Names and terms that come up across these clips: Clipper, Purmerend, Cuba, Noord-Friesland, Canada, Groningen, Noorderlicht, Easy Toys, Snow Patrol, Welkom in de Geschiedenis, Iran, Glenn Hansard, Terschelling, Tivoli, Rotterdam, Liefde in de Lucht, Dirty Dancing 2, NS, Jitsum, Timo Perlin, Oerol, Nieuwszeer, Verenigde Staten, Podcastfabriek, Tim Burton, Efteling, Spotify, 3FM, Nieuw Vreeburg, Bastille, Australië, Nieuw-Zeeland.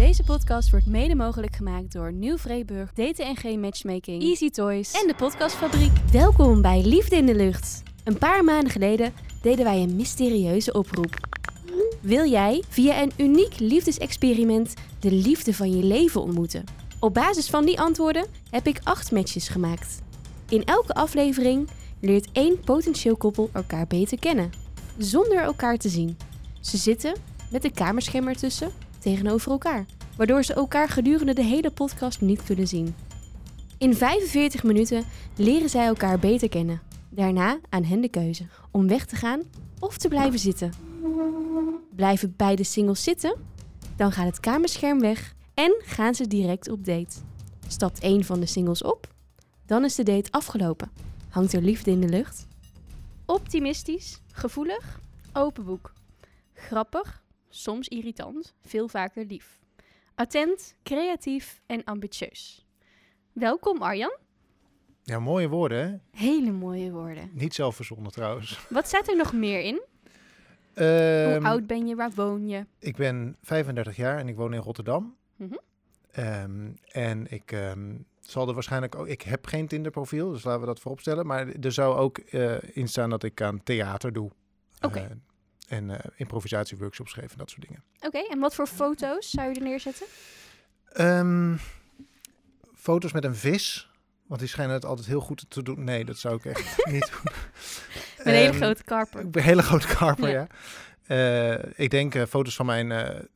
Deze podcast wordt mede mogelijk gemaakt door Nieuw Vreeburg, DTNG Matchmaking, Easy Toys en de Podcastfabriek. Welkom bij Liefde in de Lucht. Een paar maanden geleden deden wij een mysterieuze oproep. Wil jij via een uniek liefdesexperiment de liefde van je leven ontmoeten? Op basis van die antwoorden heb ik 8 matches gemaakt. In elke aflevering leert 1 potentieel koppel elkaar beter kennen, zonder elkaar te zien. Ze zitten met een kamerscherm ertussen tegenover elkaar, waardoor ze elkaar gedurende de hele podcast niet kunnen zien. In 45 minuten leren zij elkaar beter kennen. Daarna aan hen de keuze om weg te gaan of te blijven zitten. Blijven beide singles zitten? Dan gaat het kamerscherm weg en gaan ze direct op date. Stapt 1 van de singles op? Dan is de date afgelopen. Hangt er liefde in de lucht? Optimistisch, gevoelig, open boek. Grappig, soms irritant, veel vaker lief. Attent, creatief en ambitieus. Welkom Arjan. Ja, mooie woorden hè? Hele mooie woorden. Niet zelf verzonnen trouwens. Wat staat er nog meer in? Hoe oud ben je? Waar woon je? Ik ben 35 jaar en ik woon in Rotterdam. Mm-hmm. En ik zal er waarschijnlijk ook... Ik heb geen Tinder-profiel, dus laten we dat vooropstellen. Maar er zou ook in staan dat ik aan theater doe. Okay. En improvisatieworkshops geef en dat soort dingen. Oké, en wat voor foto's zou je er neerzetten? Foto's met een vis... Want die schijnen het altijd heel goed te doen. Nee, dat zou ik echt niet doen. Een hele grote karper. Een hele grote karper, ja. Ik denk foto's van mijn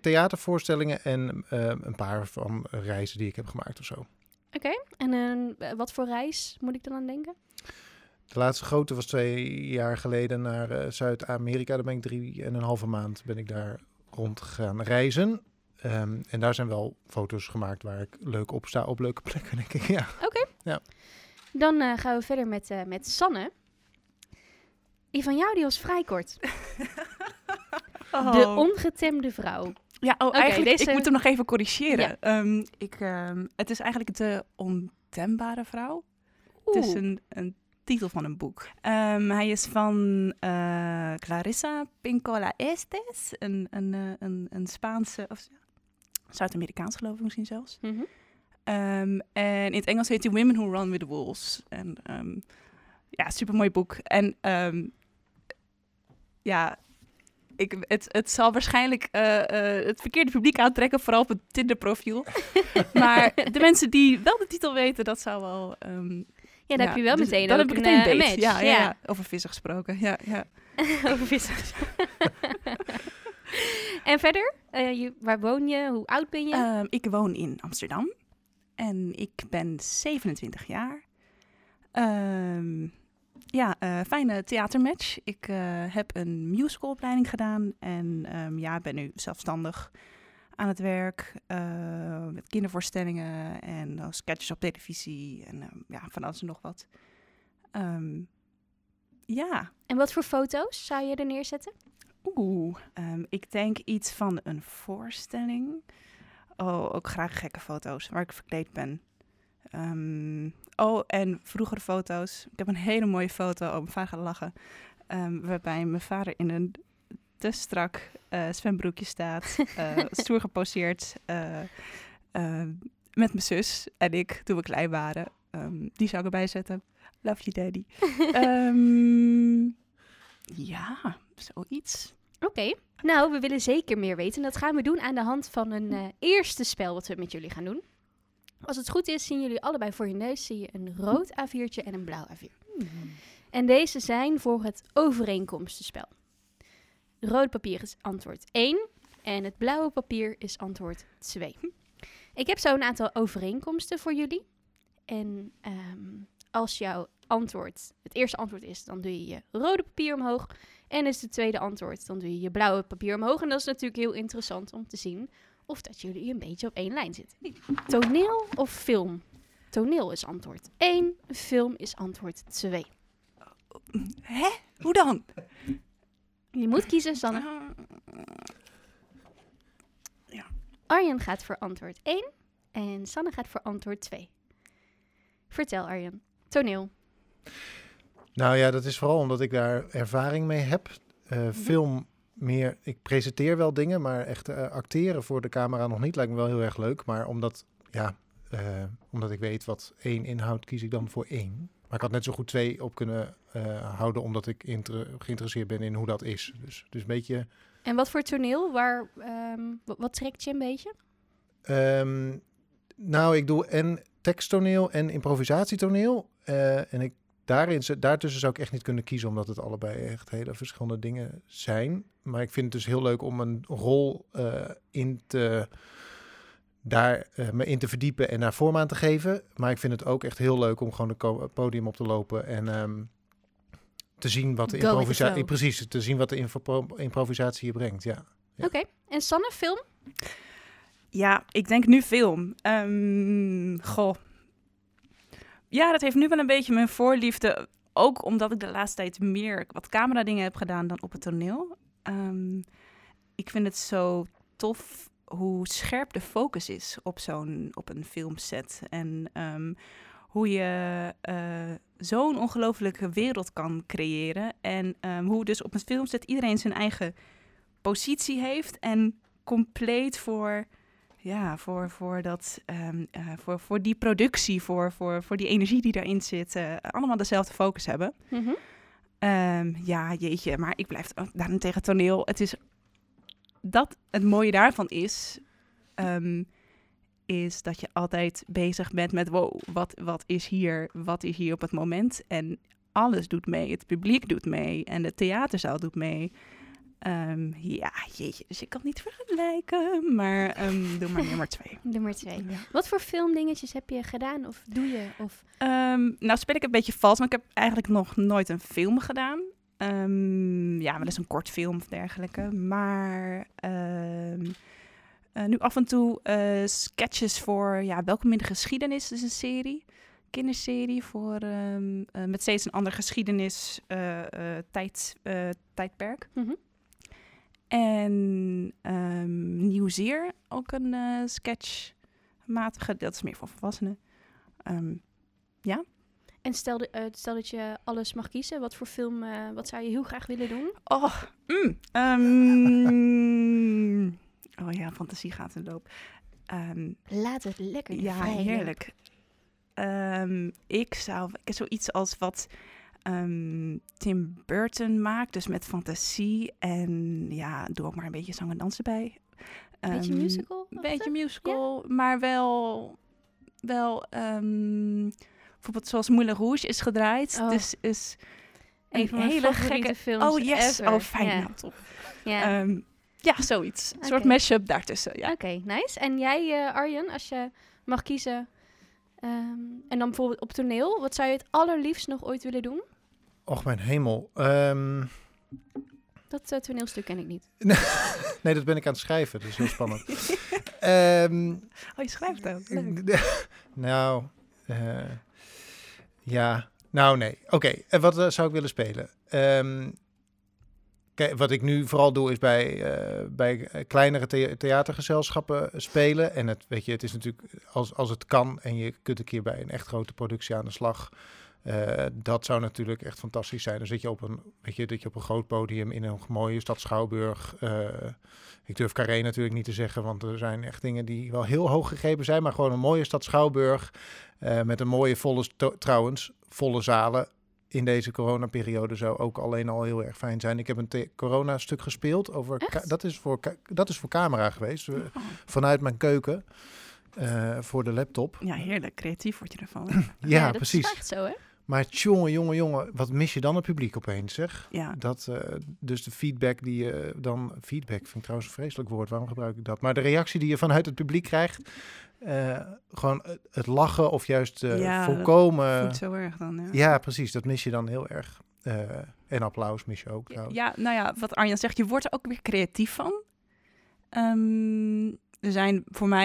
theatervoorstellingen... en een paar van reizen die ik heb gemaakt of zo. Oké, en wat voor reis moet ik dan aan denken? De laatste grote was 2 jaar geleden naar Zuid-Amerika. Daar ben ik 3,5 maand ben ik daar rond gaan reizen... En daar zijn wel foto's gemaakt waar ik leuk op sta, op leuke plekken, denk ik. Ja. Oké. Ja. Dan gaan we verder met Sanne. Die van jou, die was vrij kort. Oh. De ongetemde vrouw. Ja, eigenlijk, ik moet hem nog even corrigeren. Ja. Het is eigenlijk de ontembare vrouw. Oeh. Het is een titel van een boek. Hij is van Clarissa Pinkola Estes, een Spaanse... of Zuid-Amerikaans geloof ik misschien zelfs. Mm-hmm. En in het Engels heet hij Women Who Run With The Wolves. En, ja, supermooi boek. En het zal waarschijnlijk het verkeerde publiek aantrekken, vooral op het Tinder-profiel. Maar de mensen die wel de titel weten, dat zou wel... Ja, dan heb je wel dus meteen dan ook een match. Ja. Over vissen gesproken. Ja. Over vissen gesproken. En verder? Waar woon je? Hoe oud ben je? Ik woon in Amsterdam. En ik ben 27 jaar. Fijne theatermatch. Ik heb een musicalopleiding gedaan. En ben nu zelfstandig aan het werk, met kindervoorstellingen en sketches op televisie en van alles en nog wat. En wat voor foto's zou je er neerzetten? Ik denk iets van een voorstelling. Oh, ook graag gekke foto's waar ik verkleed ben. En vroegere foto's. Ik heb een hele mooie foto, mijn vader gaat lachen, waarbij mijn vader in een te strak zwembroekje staat, stoer geposeerd, met mijn zus en ik, toen we klein waren. Die zou ik erbij zetten. Love you, daddy. Zoiets. Oké. Nou, we willen zeker meer weten. Dat gaan we doen aan de hand van een eerste spel wat we met jullie gaan doen. Als het goed is, zien jullie allebei voor je neus zie je een rood A4'tje en een blauw A4. Mm-hmm. En deze zijn voor het overeenkomstenspel. Rood papier is antwoord 1 en het blauwe papier is antwoord 2. Ik heb zo een aantal overeenkomsten voor jullie. En als jouw antwoord het eerste antwoord is, dan doe je je rode papier omhoog. En is het tweede antwoord, dan doe je je blauwe papier omhoog. En dat is natuurlijk heel interessant om te zien of dat jullie een beetje op één lijn zitten. Toneel of film? Toneel is antwoord 1, film is antwoord 2. Hè? Hoe dan? Je moet kiezen, Sanne. Ja. Arjan gaat voor antwoord 1 en Sanne gaat voor antwoord 2. Vertel, Arjan. Toneel. Nou ja, dat is vooral omdat ik daar ervaring mee heb. Film meer, ik presenteer wel dingen, maar echt acteren voor de camera nog niet. Lijkt me wel heel erg leuk, maar omdat ik weet wat 1 inhoudt, kies ik dan voor 1. Maar ik had net zo goed 2 op kunnen houden, omdat ik geïnteresseerd ben in hoe dat is. Dus een beetje... En wat voor toneel? Wat trekt je een beetje? Ik doe en teksttoneel en improvisatietoneel. Daartussen zou ik echt niet kunnen kiezen, omdat het allebei echt hele verschillende dingen zijn. Maar ik vind het dus heel leuk om een rol me in te verdiepen en daar vorm aan te geven. Maar ik vind het ook echt heel leuk om gewoon het podium op te lopen en te zien wat de improvisatie... Precies, te zien wat de improvisatie je brengt, ja. Ja. Oké, en Sanne, film? Ja, ik denk nu film. Ja, dat heeft nu wel een beetje mijn voorliefde. Ook omdat ik de laatste tijd meer wat camera dingen heb gedaan dan op het toneel. Ik vind het zo tof hoe scherp de focus is op een filmset. En hoe je zo'n ongelofelijke wereld kan creëren. En hoe dus op een filmset iedereen zijn eigen positie heeft. En compleet voor die productie, voor die energie die daarin zit, allemaal dezelfde focus hebben. Mm-hmm. Maar ik blijf daarentegen toneel. Het mooie daarvan is dat je altijd bezig bent met wat is hier op het moment? En alles doet mee, het publiek doet mee en de theaterzaal doet mee. Dus ik kan het niet vergelijken, maar doe maar nummer 2. Nummer 2. Ja. Wat voor filmdingetjes heb je gedaan of doe je? Of... speel ik een beetje vals, maar ik heb eigenlijk nog nooit een film gedaan. Wel eens een kort film of dergelijke. Maar nu af en toe sketches voor Welkom in de Geschiedenis. Dat is een serie, kinderserie voor met steeds een ander geschiedenis tijdperk. Mm-hmm. En Nieuwszeer, ook een sketchmatige. Dat is meer voor volwassenen. En stel dat je alles mag kiezen. Wat voor film, wat zou je heel graag willen doen? Fantasie gaat in loop. Laat het lekker. Ja, vrij, heerlijk. Ik zoiets als wat... Tim Burton maakt, dus met fantasie en doe ook maar een beetje zang en dansen bij. Beetje musical, ja. Maar wel bijvoorbeeld zoals Moulin Rouge is gedraaid, dus is een van hele gekke films. Oh yes, ever. Oh fijn, ja. Nou, top. Ja. Zoiets, een soort mashup daartussen. Ja. Oké, nice. En jij Arjen, als je mag kiezen. En dan bijvoorbeeld op toneel, wat zou je het allerliefst nog ooit willen doen? Och, mijn hemel. Dat toneelstuk ken ik niet. Nee, dat ben ik aan het schrijven, dat is heel spannend. Je schrijft dat. Nee. Oké, en wat zou ik willen spelen? Wat ik nu vooral doe is bij kleinere theatergezelschappen spelen. En het is natuurlijk als het kan en je kunt een keer bij een echt grote productie aan de slag. Dat zou natuurlijk echt fantastisch zijn. Dan zit je op een groot podium in een mooie stad Schouwburg. Ik durf Carré natuurlijk niet te zeggen, want er zijn echt dingen die wel heel hoog gegrepen zijn. Maar gewoon een mooie stad Schouwburg met een mooie volle zalen. In deze coronaperiode zou ook alleen al heel erg fijn zijn. Ik heb een corona-stuk gespeeld. Dat is voor camera geweest. Vanuit mijn keuken. Voor de laptop. Ja, heerlijk. Creatief word je ervan. Ja, precies. Dat is echt zo, hè? Maar jongen, wat mis je dan het publiek opeens, zeg. Ja. Dus de feedback die je dan... Feedback vind ik trouwens een vreselijk woord. Waarom gebruik ik dat? Maar de reactie die je vanuit het publiek krijgt... gewoon het lachen of juist volkomen... Dat voelt zo erg dan, ja. Ja, precies. Dat mis je dan heel erg. En applaus mis je ook. Wat Arjan zegt, je wordt er ook weer creatief van.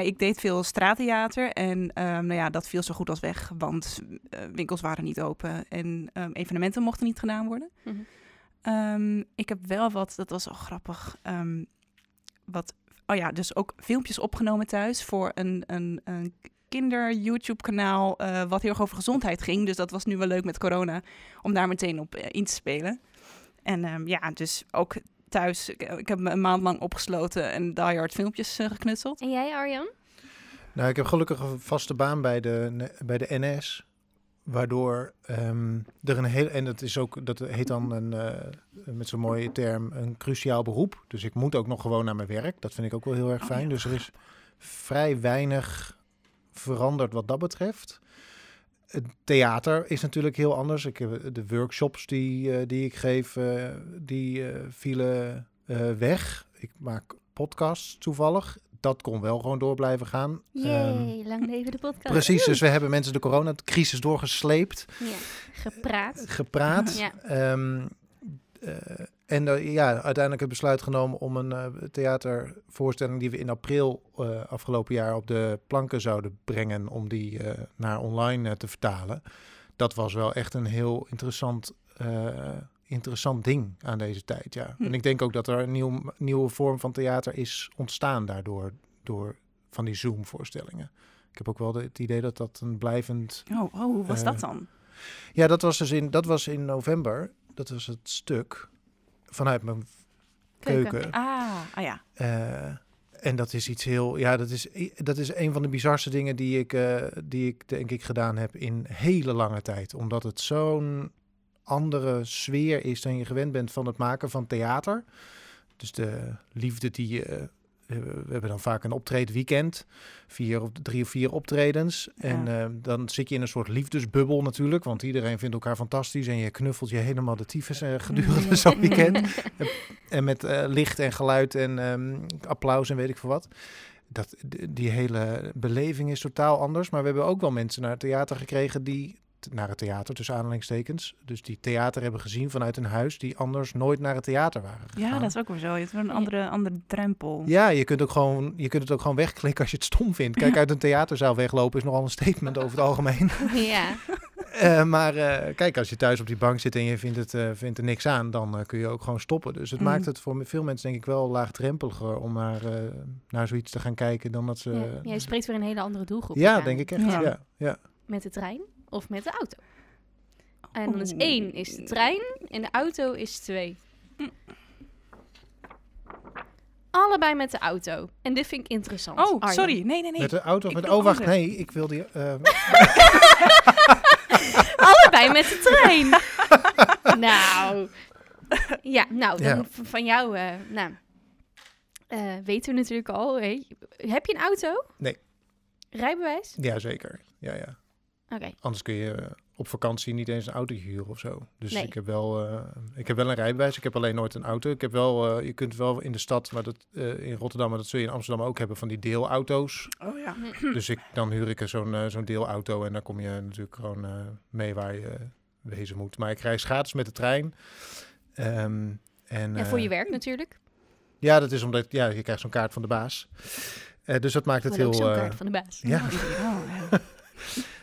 Ik deed veel straattheater en dat viel zo goed als weg, want winkels waren niet open en evenementen mochten niet gedaan worden. Mm-hmm. Ik heb wel dat was al grappig, dus ook filmpjes opgenomen thuis voor een kinder-YouTube-kanaal wat heel erg over gezondheid ging. Dus dat was nu wel leuk met corona om daar meteen op in te spelen. En dus ook thuis. Ik heb me een maand lang opgesloten en Die Hard filmpjes geknutseld. En jij, Arjan? Nou, ik heb gelukkig een vaste baan bij de NS. Waardoor er een heel... En dat heet dan met zo'n mooie term een cruciaal beroep. Dus ik moet ook nog gewoon naar mijn werk. Dat vind ik ook wel heel erg fijn. Dus er is vrij weinig veranderd wat dat betreft. Het theater is natuurlijk heel anders. Ik heb de workshops die ik geef, die vielen weg. Ik maak podcasts toevallig. Dat kon wel gewoon door blijven gaan. Jee, lang leven de podcast. Precies, dus we hebben mensen de coronacrisis doorgesleept. Ja, gepraat. Ja. Uiteindelijk het besluit genomen om een theatervoorstelling die we in april afgelopen jaar op de planken zouden brengen, om die naar online te vertalen. Dat was wel echt een heel interessant ding aan deze tijd, ja. En ik denk ook dat er een nieuwe vorm van theater is ontstaan daardoor, door van die Zoom-voorstellingen. Ik heb ook wel het idee dat dat een blijvend... Oh, hoe was dat dan? Ja, dat was in november. Dat was het stuk vanuit mijn keuken. Ja. En dat is iets heel... Ja, dat is een van de bizarste dingen die ik denk ik gedaan heb in hele lange tijd. Omdat het zo'n andere sfeer is dan je gewend bent van het maken van theater. Dus de liefde we hebben dan vaak een optreedweekend. 3 of 4 optredens. Ja. En dan zit je in een soort liefdesbubbel natuurlijk. Want iedereen vindt elkaar fantastisch. En je knuffelt je helemaal de tyfus gedurende zo'n weekend. En met licht en geluid en applaus en weet ik veel wat. Die hele beleving is totaal anders. Maar we hebben ook wel mensen naar het theater gekregen die... naar het theater, tussen aanhalingstekens. Dus die theater hebben gezien vanuit een huis, die anders nooit naar het theater waren gegaan. Ja, dat is ook wel zo. Je hebt een andere drempel. Ja, je kunt het ook gewoon wegklikken als je het stom vindt. Kijk, uit een theaterzaal weglopen is nogal een statement over het algemeen. Ja. Kijk, als je thuis op die bank zit en je vindt er niks aan, dan kun je ook gewoon stoppen. Dus het maakt het voor veel mensen denk ik wel laagdrempeliger om naar zoiets te gaan kijken dan dat ze... Ja, je spreekt weer een hele andere doelgroep. Ja, denk ik echt. Ja. Met de trein? Of met de auto. En dan is 1 is de trein en de auto is 2. Allebei met de auto. En dit vind ik interessant. Oh, Arjen. Sorry. Nee. Met de auto of met... Oh, wacht. Nee, ik wil die... Allebei met de trein. Nou. Ja, dan van jou... weten we natuurlijk al. Hey. Heb je een auto? Nee. Rijbewijs? Ja, zeker. Ja. Okay. Anders kun je op vakantie niet eens een auto huren of zo. Dus nee. Ik heb wel een rijbewijs. Ik heb alleen nooit een auto. Ik heb wel, je kunt wel in de stad, maar dat in Rotterdam, maar dat zul je in Amsterdam ook hebben, van die deelauto's. Oh ja. Dus dan huur ik er zo'n deelauto en dan kom je natuurlijk gewoon mee waar je wezen moet. Maar ik reis gratis met de trein. Voor je werk natuurlijk. Ja, dat is omdat je krijgt zo'n kaart van de baas. Dus dat maakt het heel... Zo'n kaart van de baas. Ja. Oh.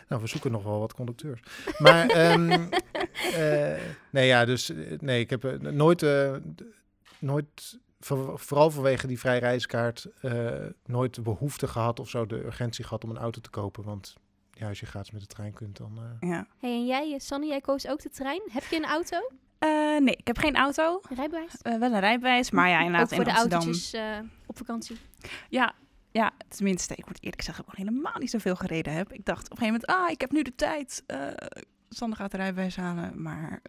Nou, we zoeken nog wel wat conducteurs. Maar, ik heb nooit vooral vanwege die vrij reiskaart, nooit de behoefte gehad of zo, de urgentie gehad om een auto te kopen. Want ja, als je gratis met de trein kunt, dan... Ja. Hey, en jij, Sanne, jij koos ook de trein. Heb je een auto? Nee, ik heb geen auto. Een rijbewijs? Wel een rijbewijs, maar ja, inderdaad in Amsterdam. Ook voor de autootjes op vakantie? Ja, tenminste, ik moet eerlijk zeggen, ik helemaal niet zoveel gereden heb. Ik dacht op een gegeven moment, ik heb nu de tijd. Sander gaat de rijbewijs halen. Maar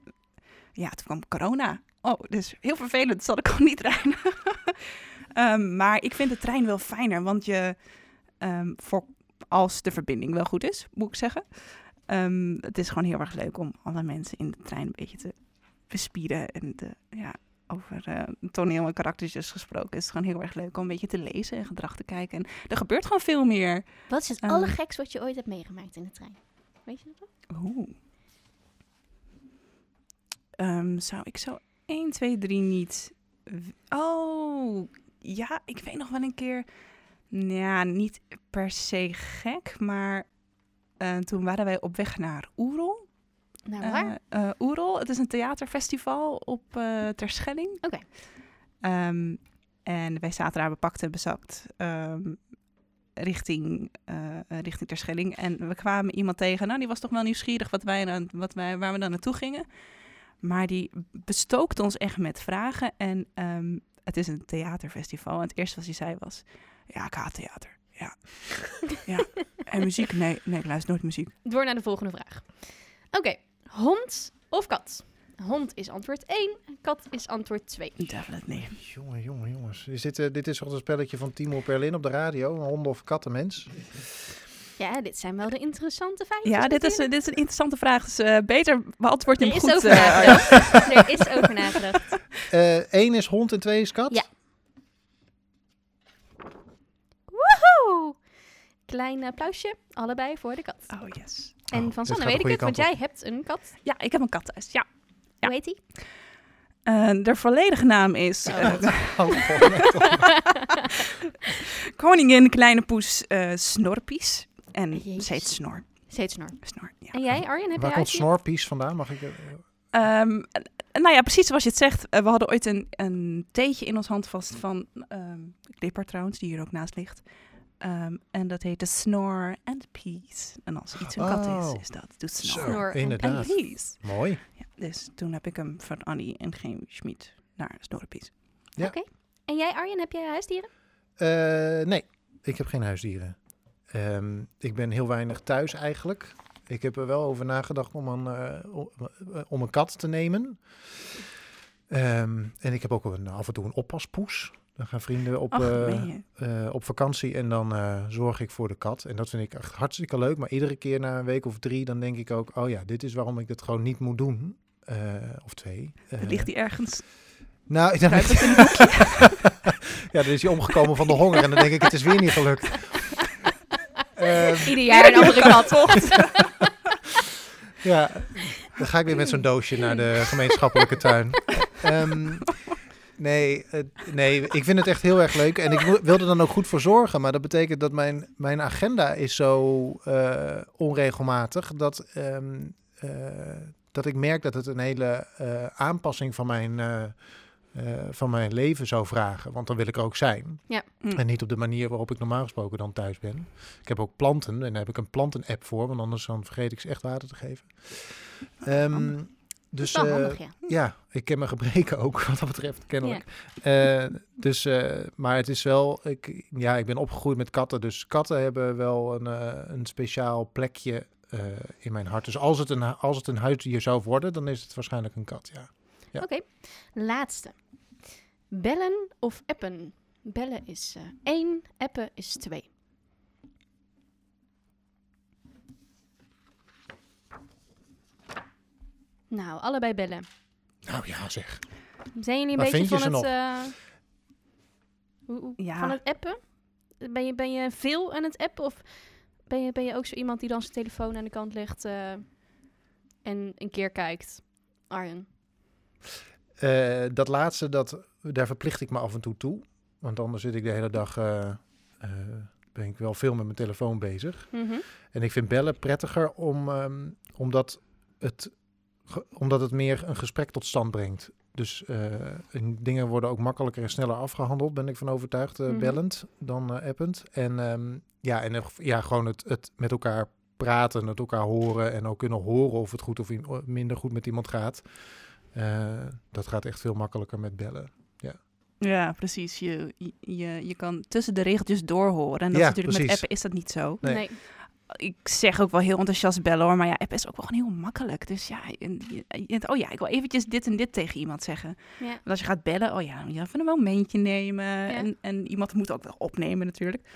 ja, toen kwam corona. Oh, dus heel vervelend, zal ik gewoon niet rijden. Maar ik vind de trein wel fijner, want je, als de verbinding wel goed is, moet ik zeggen. Het is gewoon heel erg leuk om alle mensen in de trein een beetje te bespieden en over toneel en karaktertjes gesproken. Is het gewoon heel erg leuk om een beetje te lezen en gedrag te kijken. En er gebeurt gewoon veel meer. Wat is het allergeks wat je ooit hebt meegemaakt in de trein? Weet je dat wel? Oeh. Zou ik zo 1, 2, 3 niet... Oh, ja, ik weet nog wel een keer... Ja, niet per se gek, maar... toen waren wij op weg naar Oerol. Nou, waar? Oerol, het is een theaterfestival op Terschelling. Okay. En wij zaten daar bepakt en bezakt richting Terschelling. En we kwamen iemand tegen, die was toch wel nieuwsgierig waar we dan naartoe gingen. Maar die bestookt ons echt met vragen. En het is een theaterfestival. En het eerste wat hij zei was... Ja, ik haat theater. Ja. Ja. En muziek? Nee, ik luister nooit muziek. Door naar de volgende vraag. Oké, hond of kat? Hond is antwoord 1, kat is antwoord 2. Definitely. Jongens. Is dit is toch een spelletje van Timo Perlin op de radio? Honden of kattenmens? Ja, dit zijn wel de interessante feiten. Ja, dit is een interessante vraag. Dus beter beantwoord hem goed. Er is over nagedacht. 1 is hond en 2 is kat? Ja. Woehoe! Klein applausje, allebei voor de kat. Oh, yes. En van Sanne weet ik het, want jij hebt een kat. Ja, ik heb een kat thuis, ja. Ja. Hoe heet die? De volledige naam is... Koningin Kleine Poes Snore Peace. En jezus. Ze heet Snor. Snor, ja. En jij, Arjen, heb jij... Waar komt Snore Peace vandaan? Mag ik... Nou ja, precies zoals je het zegt. We hadden ooit een theetje in ons hand vast van Clipper trouwens, die hier ook naast ligt. En dat heet de Snore and Peace. En als iets een kat is dat. Doet Snore and Peace. Mooi. Ja, dus toen heb ik hem van Annie en geen Schmid naar Snore and Peace. Ja. Oké. En jij, Arjen, heb jij huisdieren? Nee, ik heb geen huisdieren. Ik ben heel weinig thuis eigenlijk. Ik heb er wel over nagedacht om een kat te nemen. En ik heb ook af en toe een oppaspoes. Dan gaan vrienden op vakantie en dan zorg ik voor de kat. En dat vind ik echt hartstikke leuk. Maar iedere keer na een week of 3, dan denk ik ook... oh ja, dit is waarom ik dat gewoon niet moet doen. Of 2. Ligt die ergens? Nou, ik dacht... Ja, dan is hij omgekomen van de honger. En dan denk ik, het is weer niet gelukt. Ieder jaar een andere kat, toch? Ja, dan ga ik weer met zo'n doosje naar de gemeenschappelijke tuin. Nee, ik vind het echt heel erg leuk. En ik wil er dan ook goed voor zorgen. Maar dat betekent dat mijn agenda is zo onregelmatig... dat ik merk dat het een hele aanpassing van mijn leven zou vragen. Want dan wil ik er ook zijn. Ja. En niet op de manier waarop ik normaal gesproken dan thuis ben. Ik heb ook planten. En daar heb ik een planten-app voor. Want anders dan vergeet ik ze echt water te geven. Dus dat is wel handig, ja. Ja, ik ken mijn gebreken ook, wat dat betreft, kennelijk. Ja. Maar het is wel... Ik ben opgegroeid met katten. Dus katten hebben wel een speciaal plekje in mijn hart. Dus als het een huisdier zou worden, dan is het waarschijnlijk een kat, ja. Ja. Oké, laatste. Bellen of appen? Bellen is 1, appen is 2. Nou, allebei bellen. Nou ja, zeg. Zijn jullie een beetje van het... Van het appen? Ben je veel aan het appen? Of ben je ook zo iemand die dan zijn telefoon aan de kant legt... en een keer kijkt? Arjen? Dat laatste, daar verplicht ik me af en toe. Want anders zit ik de hele dag... ben ik wel veel met mijn telefoon bezig. Mm-hmm. En ik vind bellen prettiger omdat het meer een gesprek tot stand brengt. Dus dingen worden ook makkelijker en sneller afgehandeld, ben ik van overtuigd, bellend dan append. En gewoon het met elkaar praten, het elkaar horen en ook kunnen horen of het goed of minder goed met iemand gaat. Dat gaat echt veel makkelijker met bellen. Ja, ja precies. Je kan tussen de regeltjes doorhoren. En dat is natuurlijk precies. Met appen is dat niet zo. Nee. Ik zeg ook wel heel enthousiast bellen hoor, maar ja, app is ook wel gewoon heel makkelijk. Dus ja, ik wil eventjes dit en dit tegen iemand zeggen. Ja. Want als je gaat bellen, moet je even een momentje nemen. Ja. En iemand moet ook wel opnemen natuurlijk.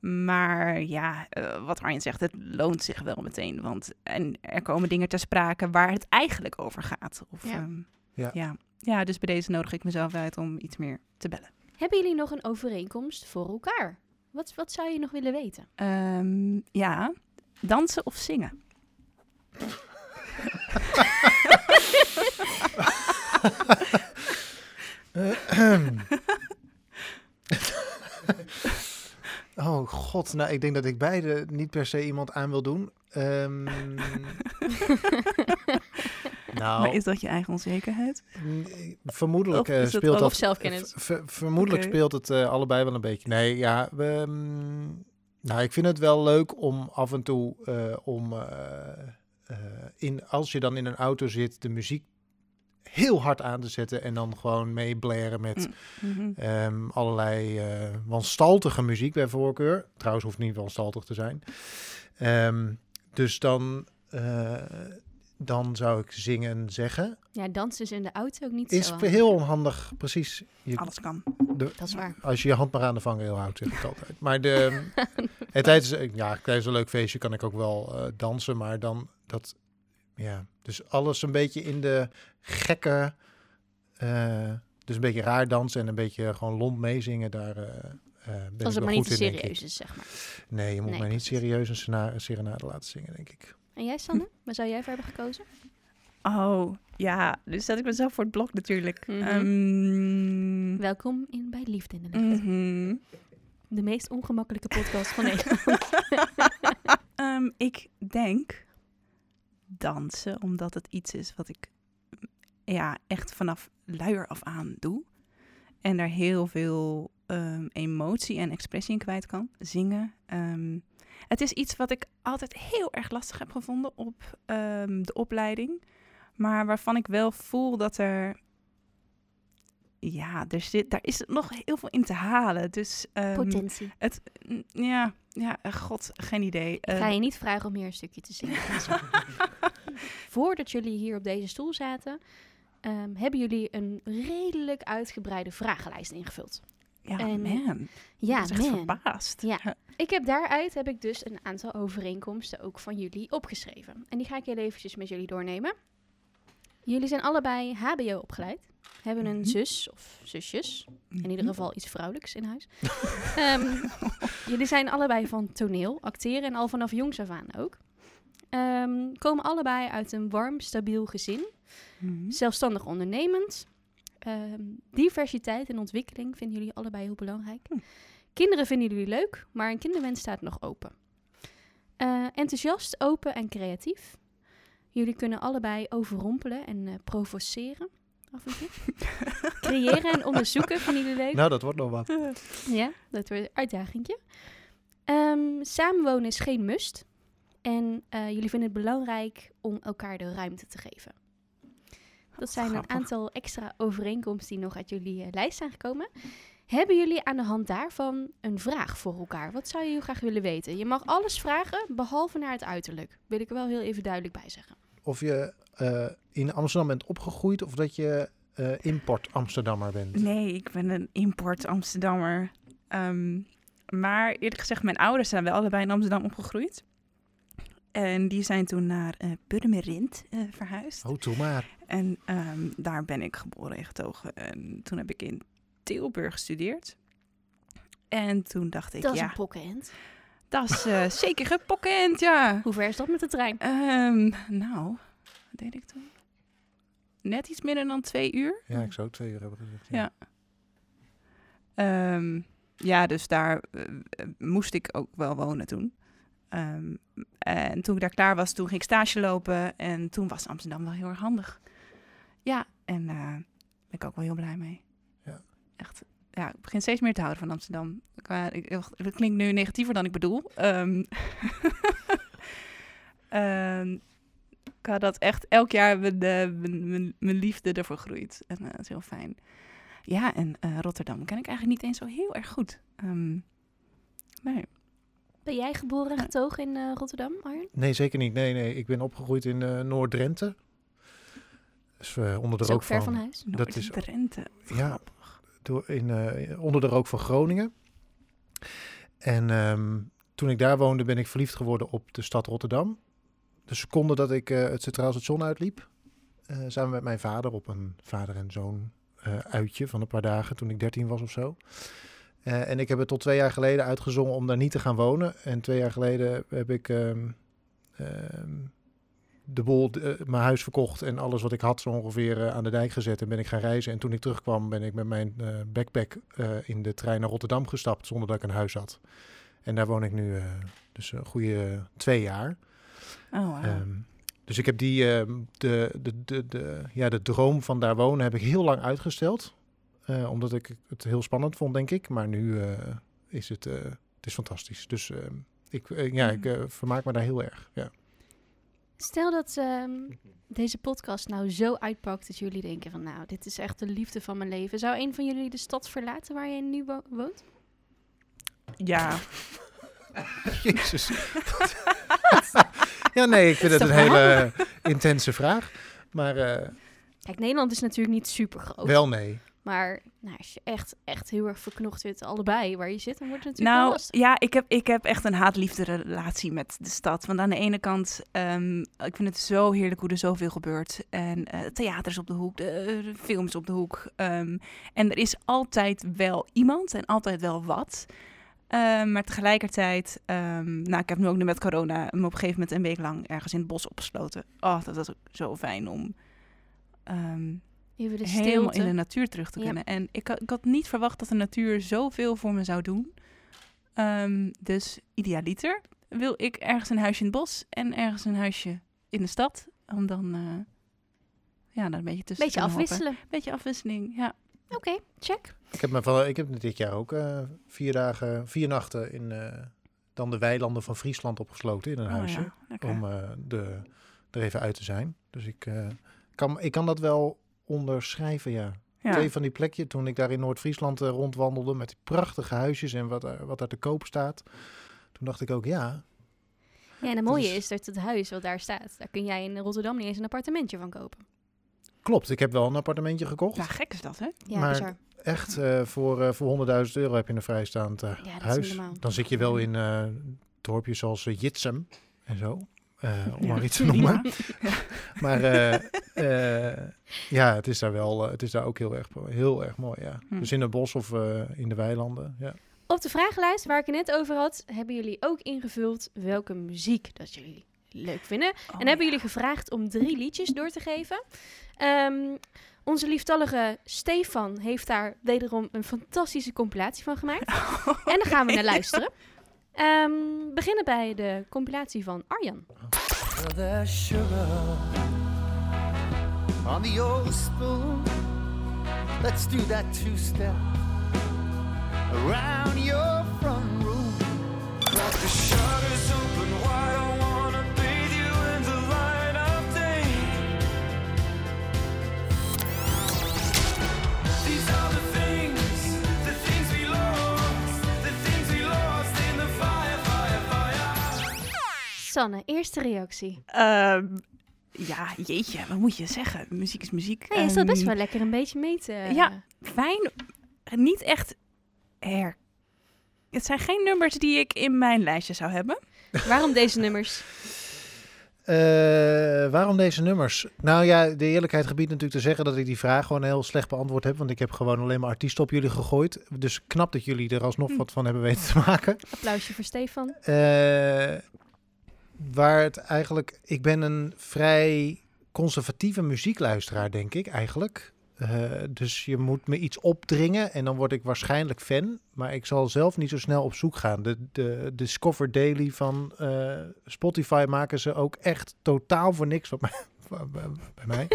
Maar ja, wat Arjen zegt, het loont zich wel meteen. En er komen dingen ter sprake waar het eigenlijk over gaat. Dus bij deze nodig ik mezelf uit om iets meer te bellen. Hebben jullie nog een overeenkomst voor elkaar? Wat zou je nog willen weten? Dansen of zingen? Oh god, nou ik denk dat ik beide niet per se iemand aan wil doen. Maar is dat je eigen onzekerheid? Vermoedelijk speelt dat... Of zelfkennis? Vermoedelijk speelt het allebei wel een beetje. Nee, ja. Ik vind het wel leuk om af en toe... als je dan in een auto zit, de muziek heel hard aan te zetten en dan gewoon mee blaren met allerlei wanstaltige muziek bij voorkeur. Trouwens hoeft niet wanstaltig te zijn. Dus dan zou ik zingen zeggen. Ja, dansen is in de auto ook niet is zo. Is heel onhandig, precies. Alles kan. Dat is waar. Als je je hand maar aan de vangrail houdt, zeg ik altijd. Maar tijdens een leuk feestje kan ik ook wel dansen, maar dan dat... Ja, dus alles een beetje in de gekke, dus een beetje raar dansen en een beetje gewoon lomp meezingen, daar ben als ik wel goed in, denk ik. Als het maar niet serieus is, zeg maar. Nee, je moet maar niet serieus een serenade laten zingen, denk ik. En jij, Sanne? Waar zou jij voor hebben gekozen? Oh, ja, dus zet ik mezelf voor het blok natuurlijk. Mm-hmm. Welkom bij Liefde in de Lucht. Mm-hmm. De meest ongemakkelijke podcast van Nederland. Ik denk... dansen, omdat het iets is wat ik echt vanaf luier af aan doe. En daar heel veel emotie en expressie in kwijt kan. Zingen. Het is iets wat ik altijd heel erg lastig heb gevonden op de opleiding. Maar waarvan ik wel voel dat er... Ja, daar is nog heel veel in te halen. Dus, potentie. Geen idee. Ik ga je niet vragen om hier een stukje te zingen. Voordat jullie hier op deze stoel zaten, hebben jullie een redelijk uitgebreide vragenlijst ingevuld. Ja, man. Ja, ik ben echt verbaasd. Ja. Daaruit heb ik dus een aantal overeenkomsten ook van jullie opgeschreven. En die ga ik heel eventjes met jullie doornemen. Jullie zijn allebei HBO opgeleid. Hebben een zus of zusjes. In ieder geval iets vrouwelijks in huis. Jullie zijn allebei van toneel, acteren en al vanaf jongs af aan ook. Komen allebei uit een warm, stabiel gezin. Mm-hmm. Zelfstandig ondernemend. Diversiteit en ontwikkeling vinden jullie allebei heel belangrijk. Mm. Kinderen vinden jullie leuk, maar een kinderwens staat nog open. Enthousiast, open en creatief. Jullie kunnen allebei overrompelen en provoceren. Af en toe. Creëren en onderzoeken van jullie leven. Nou, dat wordt nog wat. Ja, dat wordt een uitdagingje. Samenwonen is geen must. En jullie vinden het belangrijk om elkaar de ruimte te geven. Dat zijn een aantal extra overeenkomsten die nog uit jullie lijst zijn gekomen. Hebben jullie aan de hand daarvan een vraag voor elkaar? Wat zou je heel graag willen weten? Je mag alles vragen, behalve naar het uiterlijk. Wil ik er wel heel even duidelijk bij zeggen. Of je in Amsterdam bent opgegroeid of dat je import-Amsterdammer bent? Nee, ik ben een import-Amsterdammer. Maar eerlijk gezegd, mijn ouders zijn wel allebei in Amsterdam opgegroeid. En die zijn toen naar Purmerend verhuisd. Oh, toen maar. En daar ben ik geboren en getogen. En toen heb ik in Tilburg gestudeerd. En toen dacht ik, dat is een pokkend. Dat is zeker gepokkend, ja. Hoe ver is dat met de trein? Wat deed ik toen? Net iets minder dan 2 uur. Ja, ik zou 2 uur hebben gezegd. Ja. Dus daar moest ik ook wel wonen toen. En toen ik daar klaar was, toen ging ik stage lopen. En toen was Amsterdam wel heel erg handig. Ja, en daar ben ik ook wel heel blij mee. Ja. Echt. Ja, ik begin steeds meer te houden van Amsterdam. Dat klinkt nu negatiever dan ik bedoel. Ik had dat echt elk jaar mijn liefde ervoor groeit. En dat is heel fijn. Ja, en Rotterdam ken ik eigenlijk niet eens zo heel erg goed. Nee. Ben jij geboren en getogen in Rotterdam, Arjen? Nee, zeker niet. Nee. Ik ben opgegroeid in Noord-Drenthe. Dus, onder de rook van... ver van huis. Noord-Drenthe. Ja. Onder de rook van Groningen. En toen ik daar woonde, ben ik verliefd geworden op de stad Rotterdam. De seconde dat ik het Centraal Station uitliep, samen met mijn vader op een vader en zoon uitje van een paar dagen toen ik 13 was of zo. En ik heb het tot 2 jaar geleden uitgezongen om daar niet te gaan wonen. En 2 jaar geleden heb ik mijn huis verkocht en alles wat ik had zo ongeveer aan de dijk gezet en ben ik gaan reizen. En toen ik terugkwam ben ik met mijn backpack in de trein naar Rotterdam gestapt zonder dat ik een huis had. En daar woon ik nu dus een goede 2 jaar. Oh, wow. Dus ik heb de droom van daar wonen heb ik heel lang uitgesteld. Omdat ik het heel spannend vond, denk ik. Maar nu is het is fantastisch. Dus ik vermaak me daar heel erg, ja. Stel dat deze podcast nou zo uitpakt dat jullie denken van... nou, dit is echt de liefde van mijn leven. Zou een van jullie de stad verlaten waar jij nu woont? Ja. Jezus. Ja, nee, ik vind het een hele intense vraag. Maar... Kijk, Nederland is natuurlijk niet super groot. Wel, nee. Maar nou, als je echt heel erg verknocht bent allebei waar je zit, dan wordt het natuurlijk wel lastig. Ja, ik heb echt een haat-liefde relatie met de stad. Want aan de ene kant, ik vind het zo heerlijk hoe er zoveel gebeurt. En theater is op de hoek, de films op de hoek. En er is altijd wel iemand en altijd wel wat. Maar tegelijkertijd, ik heb nu ook met corona me op een gegeven moment een week lang ergens in het bos opgesloten. Oh, dat was zo fijn om... helemaal in de natuur terug te kunnen. Ja. En ik had niet verwacht dat de natuur zoveel voor me zou doen. Dus idealiter wil ik ergens een huisje in het bos en ergens een huisje in de stad. Om dan een beetje tussen te hoppen. Beetje afwisseling, ja. Oké, check. Ik heb dit jaar ook 4 nachten in de weilanden van Friesland opgesloten in een huisje. Ja. Okay. Om er even uit te zijn. Dus ik kan dat wel... onderschrijven, ja. 2 van die plekjes, toen ik daar in Noord-Friesland rondwandelde... met die prachtige huisjes en wat daar te koop staat. Toen dacht ik ook, ja... Ja, en het mooie is dat het huis wat daar staat... daar kun jij in Rotterdam niet eens een appartementje van kopen. Klopt, ik heb wel een appartementje gekocht. Ja, gek is dat, hè? Ja, maar bizar. Echt, voor €100.000 heb je een vrijstaand huis. Dan zit je wel in dorpjes als Jitsum en zo... om maar iets te noemen. Ja. Maar het is daar ook heel erg mooi. Ja. Dus in het bos of in de weilanden. Ja. Op de vragenlijst waar ik het net over had, hebben jullie ook ingevuld welke muziek dat jullie leuk vinden. Hebben jullie gevraagd om 3 liedjes door te geven. Onze lieftallige Stefan heeft daar wederom een fantastische compilatie van gemaakt. En daar gaan we naar luisteren. We beginnen bij de compilatie van Arjan. There's sugar on the old spoon. Let's do that two-step around your front room. Let the shutters open wide. I wanna bathe you in the light of day. These are the things we lost, the things we lost in the fire, fire, fire. Sanne, eerste reactie. Ja, jeetje, wat moet je zeggen? Muziek is muziek. Nee, je staat best wel lekker een beetje mee te... Ja, fijn. Niet echt... Het zijn geen nummers die ik in mijn lijstje zou hebben. Waarom deze nummers? Waarom deze nummers? Nou ja, de eerlijkheid gebiedt natuurlijk te zeggen dat ik die vraag gewoon heel slecht beantwoord heb. Want ik heb gewoon alleen maar artiesten op jullie gegooid. Dus knap dat jullie er alsnog wat van hebben weten te maken. Applausje voor Stefan. Ik ben een vrij conservatieve muziekluisteraar, denk ik eigenlijk. Dus je moet me iets opdringen en dan word ik waarschijnlijk fan. Maar ik zal zelf niet zo snel op zoek gaan. De Discover Daily van Spotify maken ze ook echt totaal voor niks bij mij.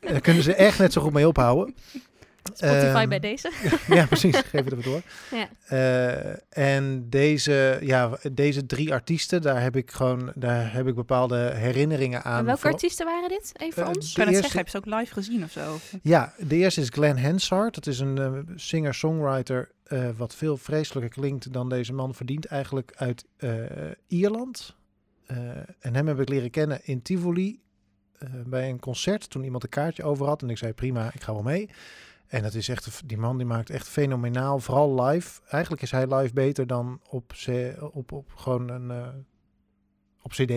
Daar kunnen ze echt net zo goed mee ophouden. Spotify bij deze. Ja, precies. Geef het even door. Ja. En deze 3 artiesten, daar heb ik bepaalde herinneringen aan. En welke artiesten waren dit? Even voor ons? Ik kan het zeggen, heb je ze ook live gezien of zo? Ja, de eerste is Glenn Hansard. Dat is een singer-songwriter wat veel vreselijker klinkt dan deze man verdient. Eigenlijk uit Ierland. En hem heb ik leren kennen in Tivoli. Bij een concert toen iemand een kaartje over had en ik zei prima, ik ga wel mee. En dat is echt, die man die maakt echt fenomenaal, vooral live. Eigenlijk is hij live beter dan op gewoon een op CD,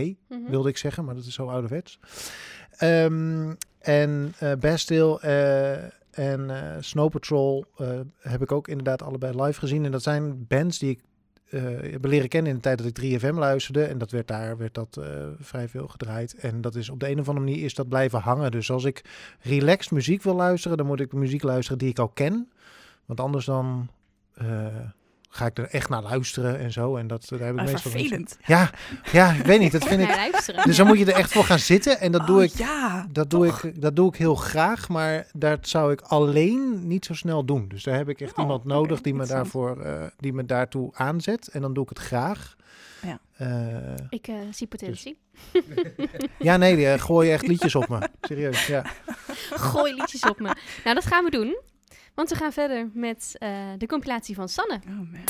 wilde ik zeggen, maar dat is zo ouderwets. En Bastille en Snow Patrol heb ik ook inderdaad allebei live gezien. En dat zijn bands die ik heb leren kennen in de tijd dat ik 3FM luisterde. En dat werd vrij veel gedraaid. En dat is op de een of andere manier is dat blijven hangen. Dus als ik relaxed muziek wil luisteren, dan moet ik muziek luisteren die ik al ken. Want anders dan ga ik er echt naar luisteren en zo. En daar heb ik meestal vervelend. Ja, ik weet niet. Dat vind ik. Dus dan moet je er echt voor gaan zitten. En dat doe ik. Ja, dat doe ik heel graag. Maar dat zou ik alleen niet zo snel doen. Dus daar heb ik echt iemand nodig die me daartoe aanzet. En dan doe ik het graag. Ja. Ik zie potentie. Dus. Ja, nee, gooi echt liedjes op me. Serieus, ja. Gooi liedjes op me. Nou, dat gaan we doen. Want we gaan verder met de compilatie van Sanne. Oh man.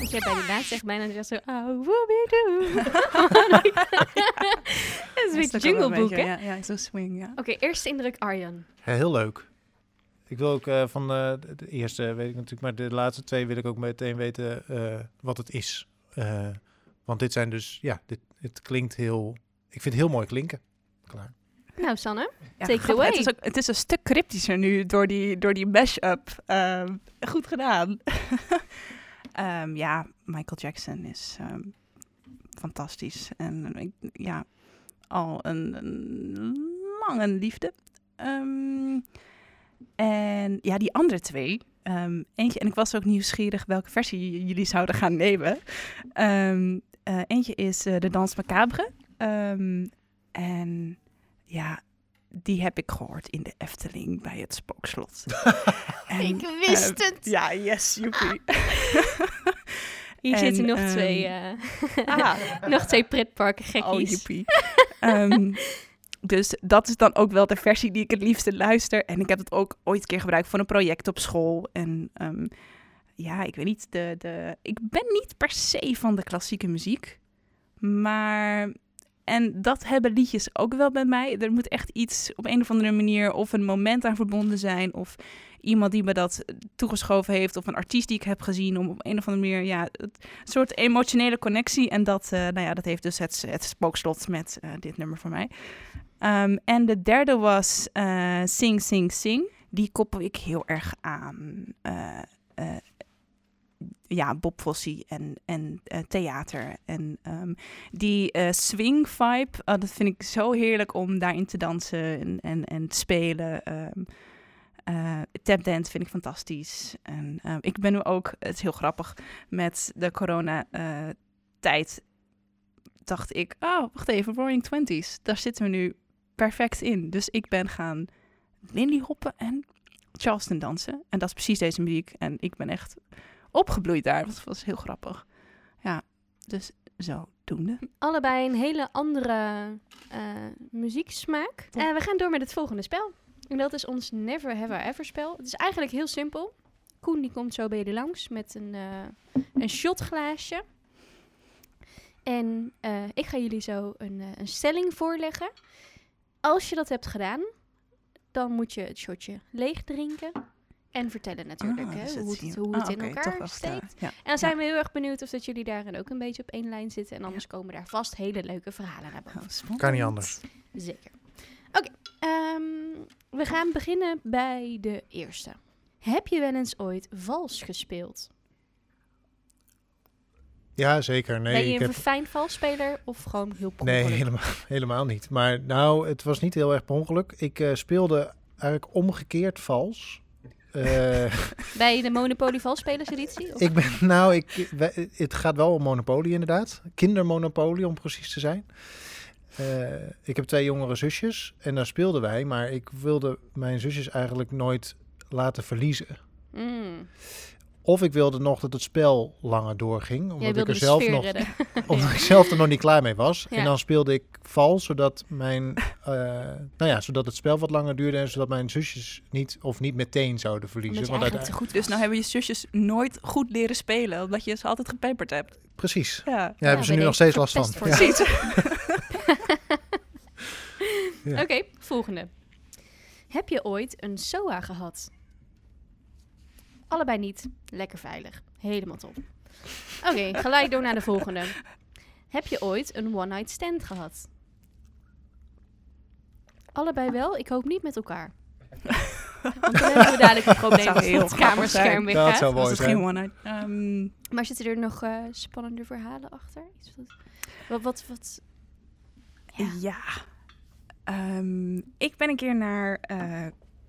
Ik heb bij die laatste echt bijna zo... Oh, woobie-doo. Dat is weer Jungleboek, hè? Ja, zo swing, ja. Oké, eerste indruk, Arjan. Ja, heel leuk. Ik wil ook van de eerste, weet ik natuurlijk... Maar de laatste twee wil ik ook meteen weten wat het is. Want dit zijn dus... Ja, het klinkt heel... Ik vind het heel mooi klinken. Klaar. Nou, Sanne, take it away. Het is een stuk cryptischer nu door die mash-up. Goed gedaan. Ja, Michael Jackson is fantastisch. En al een lange liefde. En ja, die andere twee. Eentje, en ik was ook nieuwsgierig welke versie jullie zouden gaan nemen. Eentje is de Danse Macabre. En ja... Die heb ik gehoord in de Efteling bij het Spookslot. En, ik wist het! Ja, yes, joepie. Hier zitten nog twee... nog twee pretparken gekkies. Oh, joepie. Dus dat is dan ook wel de versie die ik het liefste luister. En ik heb het ook ooit een keer gebruikt voor een project op school. En ik weet niet... Ik ben niet per se van de klassieke muziek. Maar... En dat hebben liedjes ook wel bij mij. Er moet echt iets op een of andere manier of een moment aan verbonden zijn. Of iemand die me dat toegeschoven heeft. Of een artiest die ik heb gezien. Om op een of andere manier een soort emotionele connectie. En dat, dat heeft dus het Spookslot met dit nummer voor mij. En de derde was Sing, Sing, Sing. Die koppel ik heel erg aan... Bob Fosse en theater. En die swing vibe, dat vind ik zo heerlijk om daarin te dansen en te spelen. Tapdance vind ik fantastisch. En ik ben nu ook, het is heel grappig, met de corona-tijd dacht ik... Oh, wacht even, Roaring Twenties, daar zitten we nu perfect in. Dus ik ben gaan Lindy hoppen en Charleston dansen. En dat is precies deze muziek. En ik ben echt... opgebloeid daar. Dat was heel grappig. Ja, dus zodoende. Allebei een hele andere muzieksmaak. We gaan door met het volgende spel. En dat is ons Never Have I Ever spel. Het is eigenlijk heel simpel. Koen die komt zo bij jullie langs met een shotglaasje. En ik ga jullie zo een stelling voorleggen. Als je dat hebt gedaan, dan moet je het shotje leeg drinken. En vertellen natuurlijk hoe het in elkaar steekt. Ja. En dan zijn we heel erg benieuwd of dat jullie daarin ook een beetje op één lijn zitten. En anders komen daar vast hele leuke verhalen naar boven. Kan niet anders. Zeker. Oké, we gaan beginnen bij de eerste. Heb je wel eens ooit vals gespeeld? Ja, zeker. Nee, ben je een verfijnd valsspeler of gewoon heel per ongeluk? Nee, helemaal niet. Maar nou, het was niet heel erg per ongeluk. Ik speelde eigenlijk omgekeerd vals... Bij de Monopoly valsspelereditie? Of? Het gaat wel om Monopoly inderdaad. Kindermonopoly om precies te zijn. Ik heb 2 jongere zusjes en daar speelden wij. Maar ik wilde mijn zusjes eigenlijk nooit laten verliezen. Mm. Of ik wilde nog dat het spel langer doorging. Omdat ik zelf er nog niet klaar mee was. Ja. En dan speelde ik vals, zodat zodat het spel wat langer duurde. En zodat mijn zusjes niet meteen zouden verliezen. Dus nou hebben je zusjes nooit goed leren spelen. Omdat je ze altijd gepeperd hebt. Precies. Ja. Daar hebben ze nu nog steeds last van. Precies. Ja. Oké, volgende. Heb je ooit een SOA gehad? Allebei niet. Lekker veilig. Helemaal top. Oké, gelijk door naar de volgende. Heb je ooit een one-night stand gehad? Allebei wel. Ik hoop niet met elkaar. Want dan hebben we dadelijk een probleem als het kamerscherm weggaat. Dat zou mooi zijn. Maar zitten er nog spannende verhalen achter? Wat? Ja. Ik ben een keer naar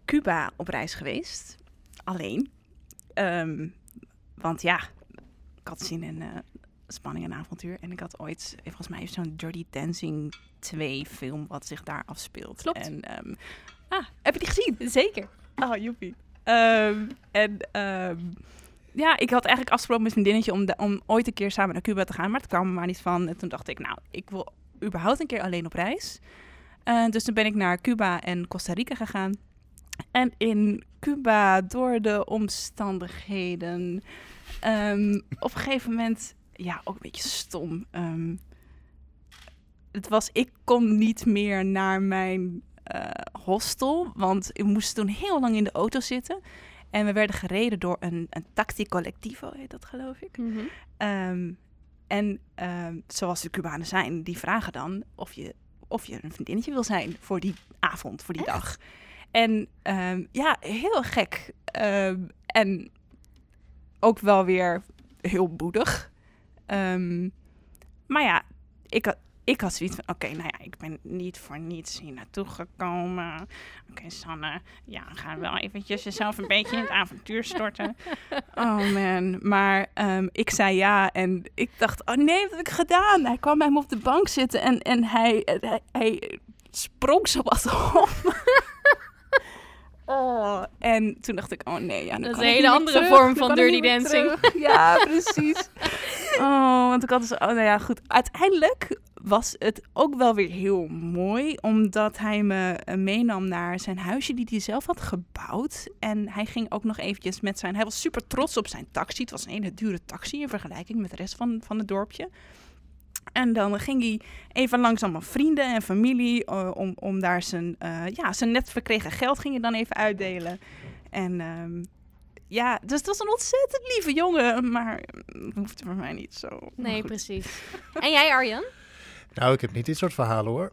Cuba op reis geweest. Alleen. Want ja, ik had zin in spanning en avontuur. En ik had ooit, volgens mij, zo'n Dirty Dancing 2 film wat zich daar afspeelt. Klopt. En, heb je die gezien? Zeker. Oh, joepie. Ik had eigenlijk afgesproken met mijn vriendinnetje om ooit een keer samen naar Cuba te gaan. Maar het kwam er maar niet van. En toen dacht ik, nou, ik wil überhaupt een keer alleen op reis. Dus toen ben ik naar Cuba en Costa Rica gegaan. En in Cuba, door de omstandigheden, op een gegeven moment, ja, ook een beetje stom. Ik kon niet meer naar mijn hostel, want ik moest toen heel lang in de auto zitten. En we werden gereden door een taxi collectivo, heet dat geloof ik. Mm-hmm. Zoals de Cubanen zijn, die vragen dan of je een vriendinnetje wil zijn voor die avond, voor die Echt? Dag. En heel gek. En ook wel weer heel moedig. Maar ja, ik had zoiets van, ik ben niet voor niets hier naartoe gekomen. Oké, Sanne, ja, ga wel eventjes jezelf een beetje in het avontuur storten. Oh man, maar ik zei ja en ik dacht, oh nee, wat heb ik gedaan? Hij kwam bij me op de bank zitten en hij sprong zo wat op. Oh. En toen dacht ik, oh nee. Ja, dat is een hele andere vorm van dirty dancing. Ja, precies. Oh, want ik had dus, goed. Uiteindelijk was het ook wel weer heel mooi, omdat hij me meenam naar zijn huisje die hij zelf had gebouwd. En hij ging ook nog eventjes met hij was super trots op zijn taxi. Het was een hele dure taxi in vergelijking met de rest van het dorpje. En dan ging hij even langs allemaal vrienden en familie om daar zijn net verkregen geld ging hij dan even uitdelen. En dus het was een ontzettend lieve jongen, maar het hoefde voor mij niet zo. Nee, precies. En jij, Arjan? Nou, ik heb niet dit soort verhalen, hoor.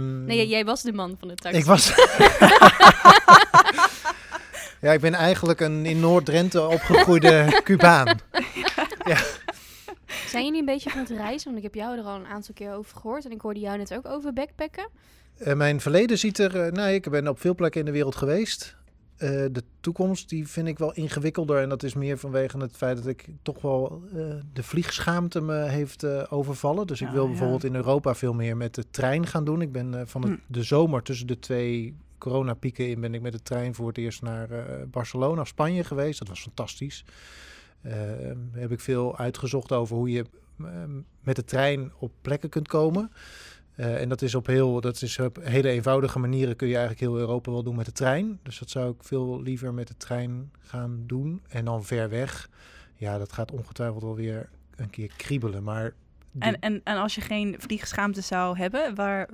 Nee, jij was de man van de taxi. Ik was... Ja, ik ben eigenlijk een in Noord-Drenthe opgegroeide Cubaan. Ja. Zijn jullie een beetje van het reizen? Want ik heb jou er al een aantal keer over gehoord. En ik hoorde jou net ook over backpacken. Mijn verleden ziet er... ik ben op veel plekken in de wereld geweest. De toekomst, die vind ik wel ingewikkelder. En dat is meer vanwege het feit dat ik toch wel de vliegschaamte me heeft overvallen. Dus ik wil bijvoorbeeld in Europa veel meer met de trein gaan doen. Ik ben van de zomer tussen de twee coronapieken in... ben ik met de trein voor het eerst naar Barcelona, Spanje geweest. Dat was fantastisch. Heb ik veel uitgezocht over hoe je met de trein op plekken kunt komen. En dat is op hele eenvoudige manieren kun je eigenlijk heel Europa wel doen met de trein. Dus dat zou ik veel liever met de trein gaan doen. En dan ver weg. Ja, dat gaat ongetwijfeld wel weer een keer kriebelen. Maar en als je geen vliegschaamte zou hebben, waar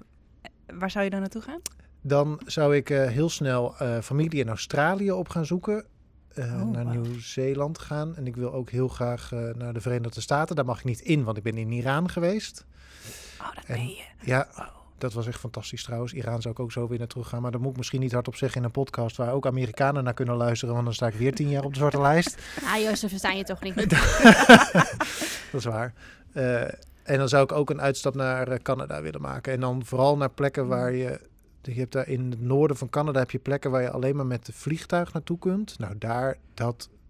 zou je dan naartoe gaan? Dan zou ik heel snel familie in Australië op gaan zoeken. Naar Nieuw-Zeeland gaan. En ik wil ook heel graag naar de Verenigde Staten. Daar mag ik niet in, want ik ben in Iran geweest. Oh, dat ben je. Ja, dat was echt fantastisch trouwens. Iran zou ik ook zo weer naar terug gaan. Maar daar moet ik misschien niet hardop zeggen in een podcast... waar ook Amerikanen naar kunnen luisteren... want dan sta ik weer 10 jaar op de zwarte lijst. Joost, we verstaan je toch niet. Dat is waar. En dan zou ik ook een uitstap naar Canada willen maken. En dan vooral naar plekken waar je... Je hebt daar in het noorden van Canada heb je plekken waar je alleen maar met de vliegtuig naartoe kunt. Nou,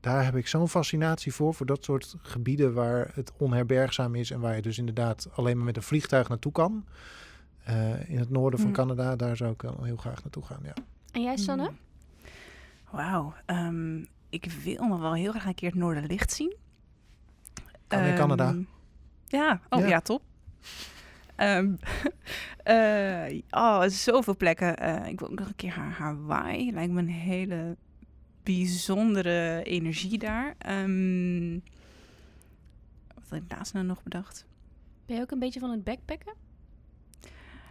daar heb ik zo'n fascinatie voor dat soort gebieden waar het onherbergzaam is en waar je dus inderdaad alleen maar met een vliegtuig naartoe kan. In het noorden van Canada, daar zou ik heel graag naartoe gaan, ja. En jij, Sanne? Wauw, ik wil nog wel heel graag een keer het Noorderlicht zien. In Canada? Ja, top. Zoveel plekken. Ik wil ook nog een keer naar Hawaii. Lijkt me een hele bijzondere energie daar. Wat had ik laatst nou nog bedacht? Ben je ook een beetje van het backpacken?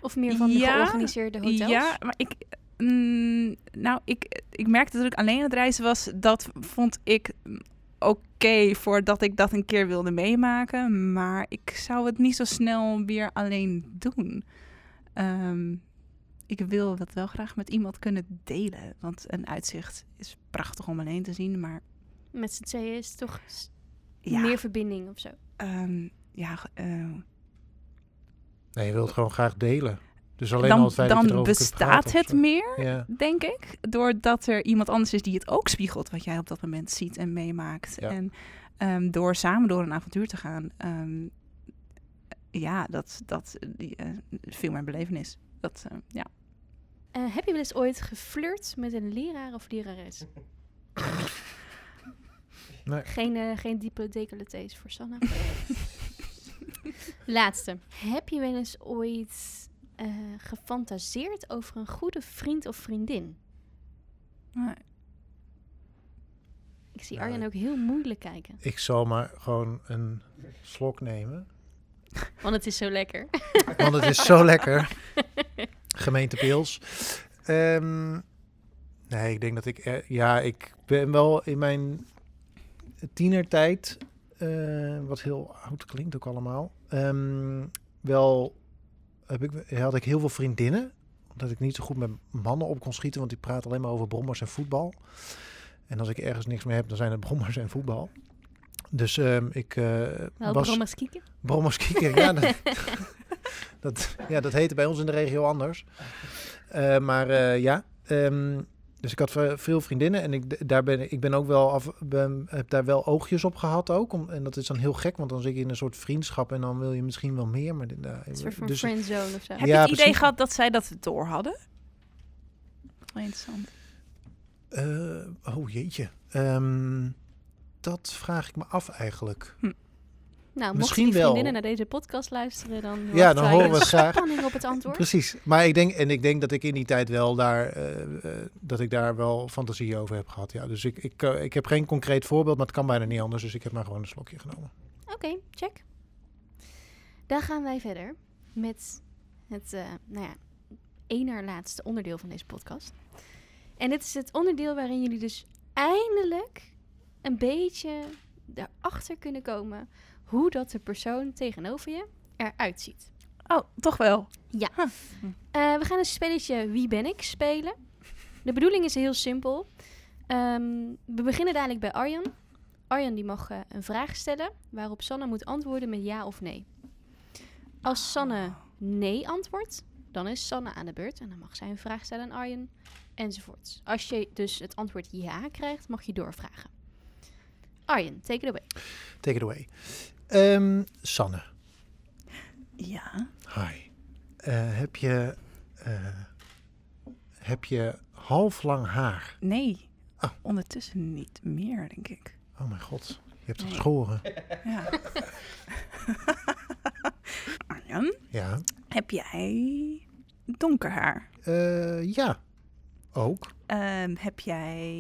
Of meer van de georganiseerde hotels? Ja, maar ik... Nou, ik merkte dat ik alleen aan het reizen was. Dat vond ik oké voordat ik dat een keer wilde meemaken. Maar ik zou het niet zo snel weer alleen doen. Ik wil dat wel graag met iemand kunnen delen. Want een uitzicht is prachtig om alleen te zien, maar... Met z'n tweeën is toch meer verbinding of zo? Nee, je wilt het gewoon graag delen. Dus alleen dan, dan bestaat het meer, denk ik. Doordat er iemand anders is die het ook spiegelt wat jij op dat moment ziet en meemaakt. Ja. En door samen door een avontuur te gaan... dat viel mijn belevenis. Dat. Heb je wel eens ooit geflirt met een leraar of lerares? Nee. Geen diepe decolletés voor Sanne. Laatste. Heb je wel eens ooit gefantaseerd over een goede vriend of vriendin? Nee. Ik zie Arjan ook heel moeilijk kijken. Ik zal maar gewoon een slok nemen. Want het is zo lekker. Want het is zo lekker. Gemeente Pils. Nee, ik denk dat ik... ik ben wel in mijn tienertijd... wat heel oud klinkt ook allemaal. Had ik heel veel vriendinnen. Omdat ik niet zo goed met mannen op kon schieten. Want die praten alleen maar over brommers en voetbal. En als ik ergens niks meer heb, dan zijn het brommers en voetbal. Dus ik was... Brommers kieken, ja. Dat heette bij ons in de regio anders. Dus ik had veel vriendinnen en heb daar wel oogjes op gehad ook. En dat is dan heel gek, want dan zit je in een soort vriendschap en dan wil je misschien wel meer. Maar een soort van friendzone of zo. Heb je het idee gehad dat zij dat door hadden? Wel interessant. Jeetje. Dat vraag ik me af eigenlijk. Nou, misschien mocht die vriendinnen naar deze podcast luisteren, dan horen we graag spanning op het antwoord. Precies, maar ik denk dat ik in die tijd wel daar wel fantasie over heb gehad. Ja, dus ik heb geen concreet voorbeeld, maar het kan bijna niet anders. Dus ik heb maar gewoon een slokje genomen. Oké, check. Dan gaan wij verder met het ene laatste onderdeel van deze podcast. En dit is het onderdeel waarin jullie dus eindelijk een beetje daarachter kunnen komen hoe dat de persoon tegenover je eruit ziet. Oh, toch wel? Ja. Huh. We gaan een spelletje Wie ben ik spelen. De bedoeling is heel simpel. We beginnen dadelijk bij Arjan. Arjan die mag een vraag stellen waarop Sanne moet antwoorden met ja of nee. Als Sanne nee antwoordt, dan is Sanne aan de beurt en dan mag zij een vraag stellen aan Arjan enzovoorts. Als je dus het antwoord ja krijgt, mag je doorvragen. Arjen, take it away. Take it away. Sanne. Ja? Hi. Heb je half lang haar? Nee. Oh. Ondertussen niet meer, denk ik. Oh mijn god. Je hebt het geschoren. Ja. Arjen? Ja? Heb jij donker haar? Ja. Ook. Heb jij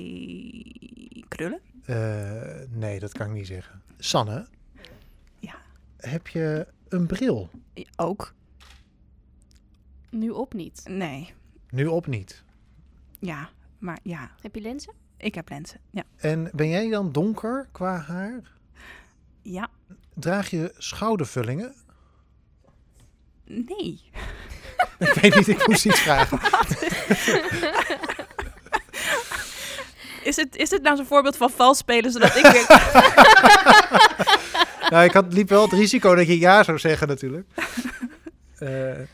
krullen? Nee, dat kan ik niet zeggen. Sanne? Ja? Heb je een bril? Ook. Nu op niet? Nee. Nu op niet? Ja, maar ja. Heb je lenzen? Ik heb lenzen, ja. En ben jij dan donker qua haar? Ja. Draag je schoudervullingen? Nee. Ik weet niet, ik moest iets vragen. Is het nou zo'n voorbeeld van vals spelen, zodat ik denk... Nou, ik liep wel het risico dat je ja zou zeggen natuurlijk.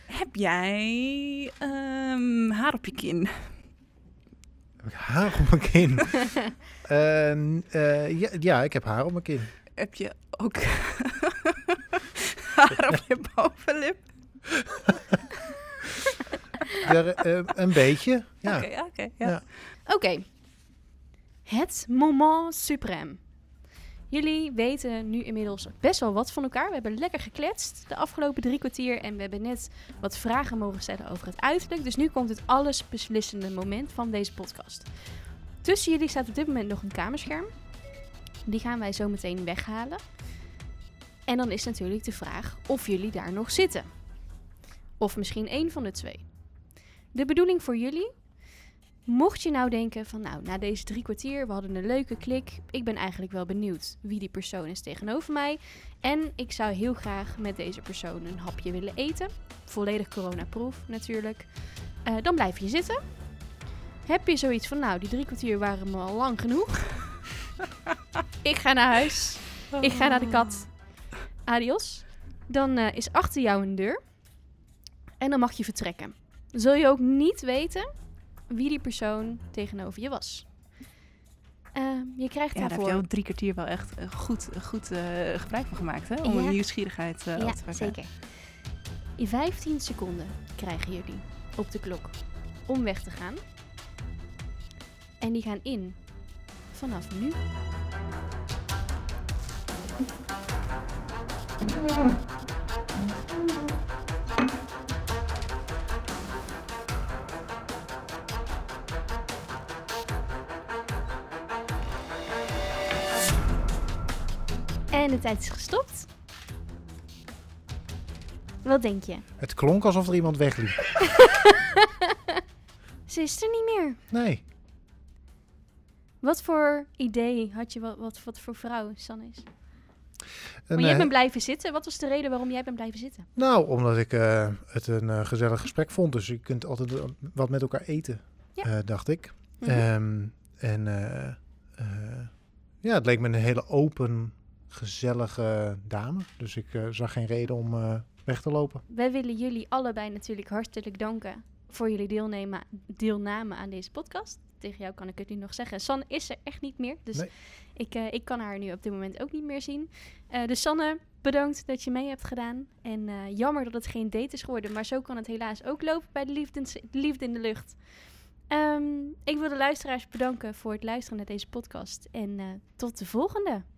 Heb jij haar op je kin? Haar op mijn kin? Ik heb haar op mijn kin. Heb je ook haar op je bovenlip? Een beetje, ja. Oké. Het moment suprême. Jullie weten nu inmiddels best wel wat van elkaar. We hebben lekker gekletst de afgelopen 3 kwartier. En we hebben net wat vragen mogen stellen over het uiterlijk. Dus nu komt het allesbeslissende moment van deze podcast. Tussen jullie staat op dit moment nog een kamerscherm. Die gaan wij zo meteen weghalen. En dan is natuurlijk de vraag of jullie daar nog zitten. Of misschien één van de twee. De bedoeling voor jullie Mocht je nou denken van nou, na deze 3 kwartier, we hadden een leuke klik. Ik ben eigenlijk wel benieuwd wie die persoon is tegenover mij. En ik zou heel graag met deze persoon een hapje willen eten. Volledig coronaproof natuurlijk. Dan blijf je zitten. Heb je zoiets van nou, die 3 kwartier waren me al lang genoeg. Ik ga naar huis. Ik ga naar de kat. Adios. Dan is achter jou een deur. En dan mag je vertrekken. Zul je ook niet weten wie die persoon tegenover je was. Je krijgt daarvoor... Ja, daar heb je al 3 kwartier wel echt goed gebruik van gemaakt, hè? Om een nieuwsgierigheid op te wekken. Ja, zeker. In 15 seconden krijgen jullie op de klok om weg te gaan. En die gaan in vanaf nu. En de tijd is gestopt. Wat denk je? Het klonk alsof er iemand wegliep. Ze is er niet meer. Nee. Wat voor idee had je wat voor vrouw San is? Maar jij bent blijven zitten. Wat was de reden waarom jij bent blijven zitten? Nou, omdat ik het een gezellig gesprek vond. Dus je kunt altijd wat met elkaar eten, dacht ik. Mm-hmm. Het leek me een hele open... gezellige dame. Dus ik zag geen reden om weg te lopen. Wij willen jullie allebei natuurlijk hartelijk danken voor jullie deelname aan deze podcast. Tegen jou kan ik het nu nog zeggen. Sanne is er echt niet meer. Dus nee. Ik kan haar nu op dit moment ook niet meer zien. Dus Sanne, bedankt dat je mee hebt gedaan. En jammer dat het geen date is geworden. Maar zo kan het helaas ook lopen bij de Liefde in de Lucht. Ik wil de luisteraars bedanken voor het luisteren naar deze podcast. En tot de volgende!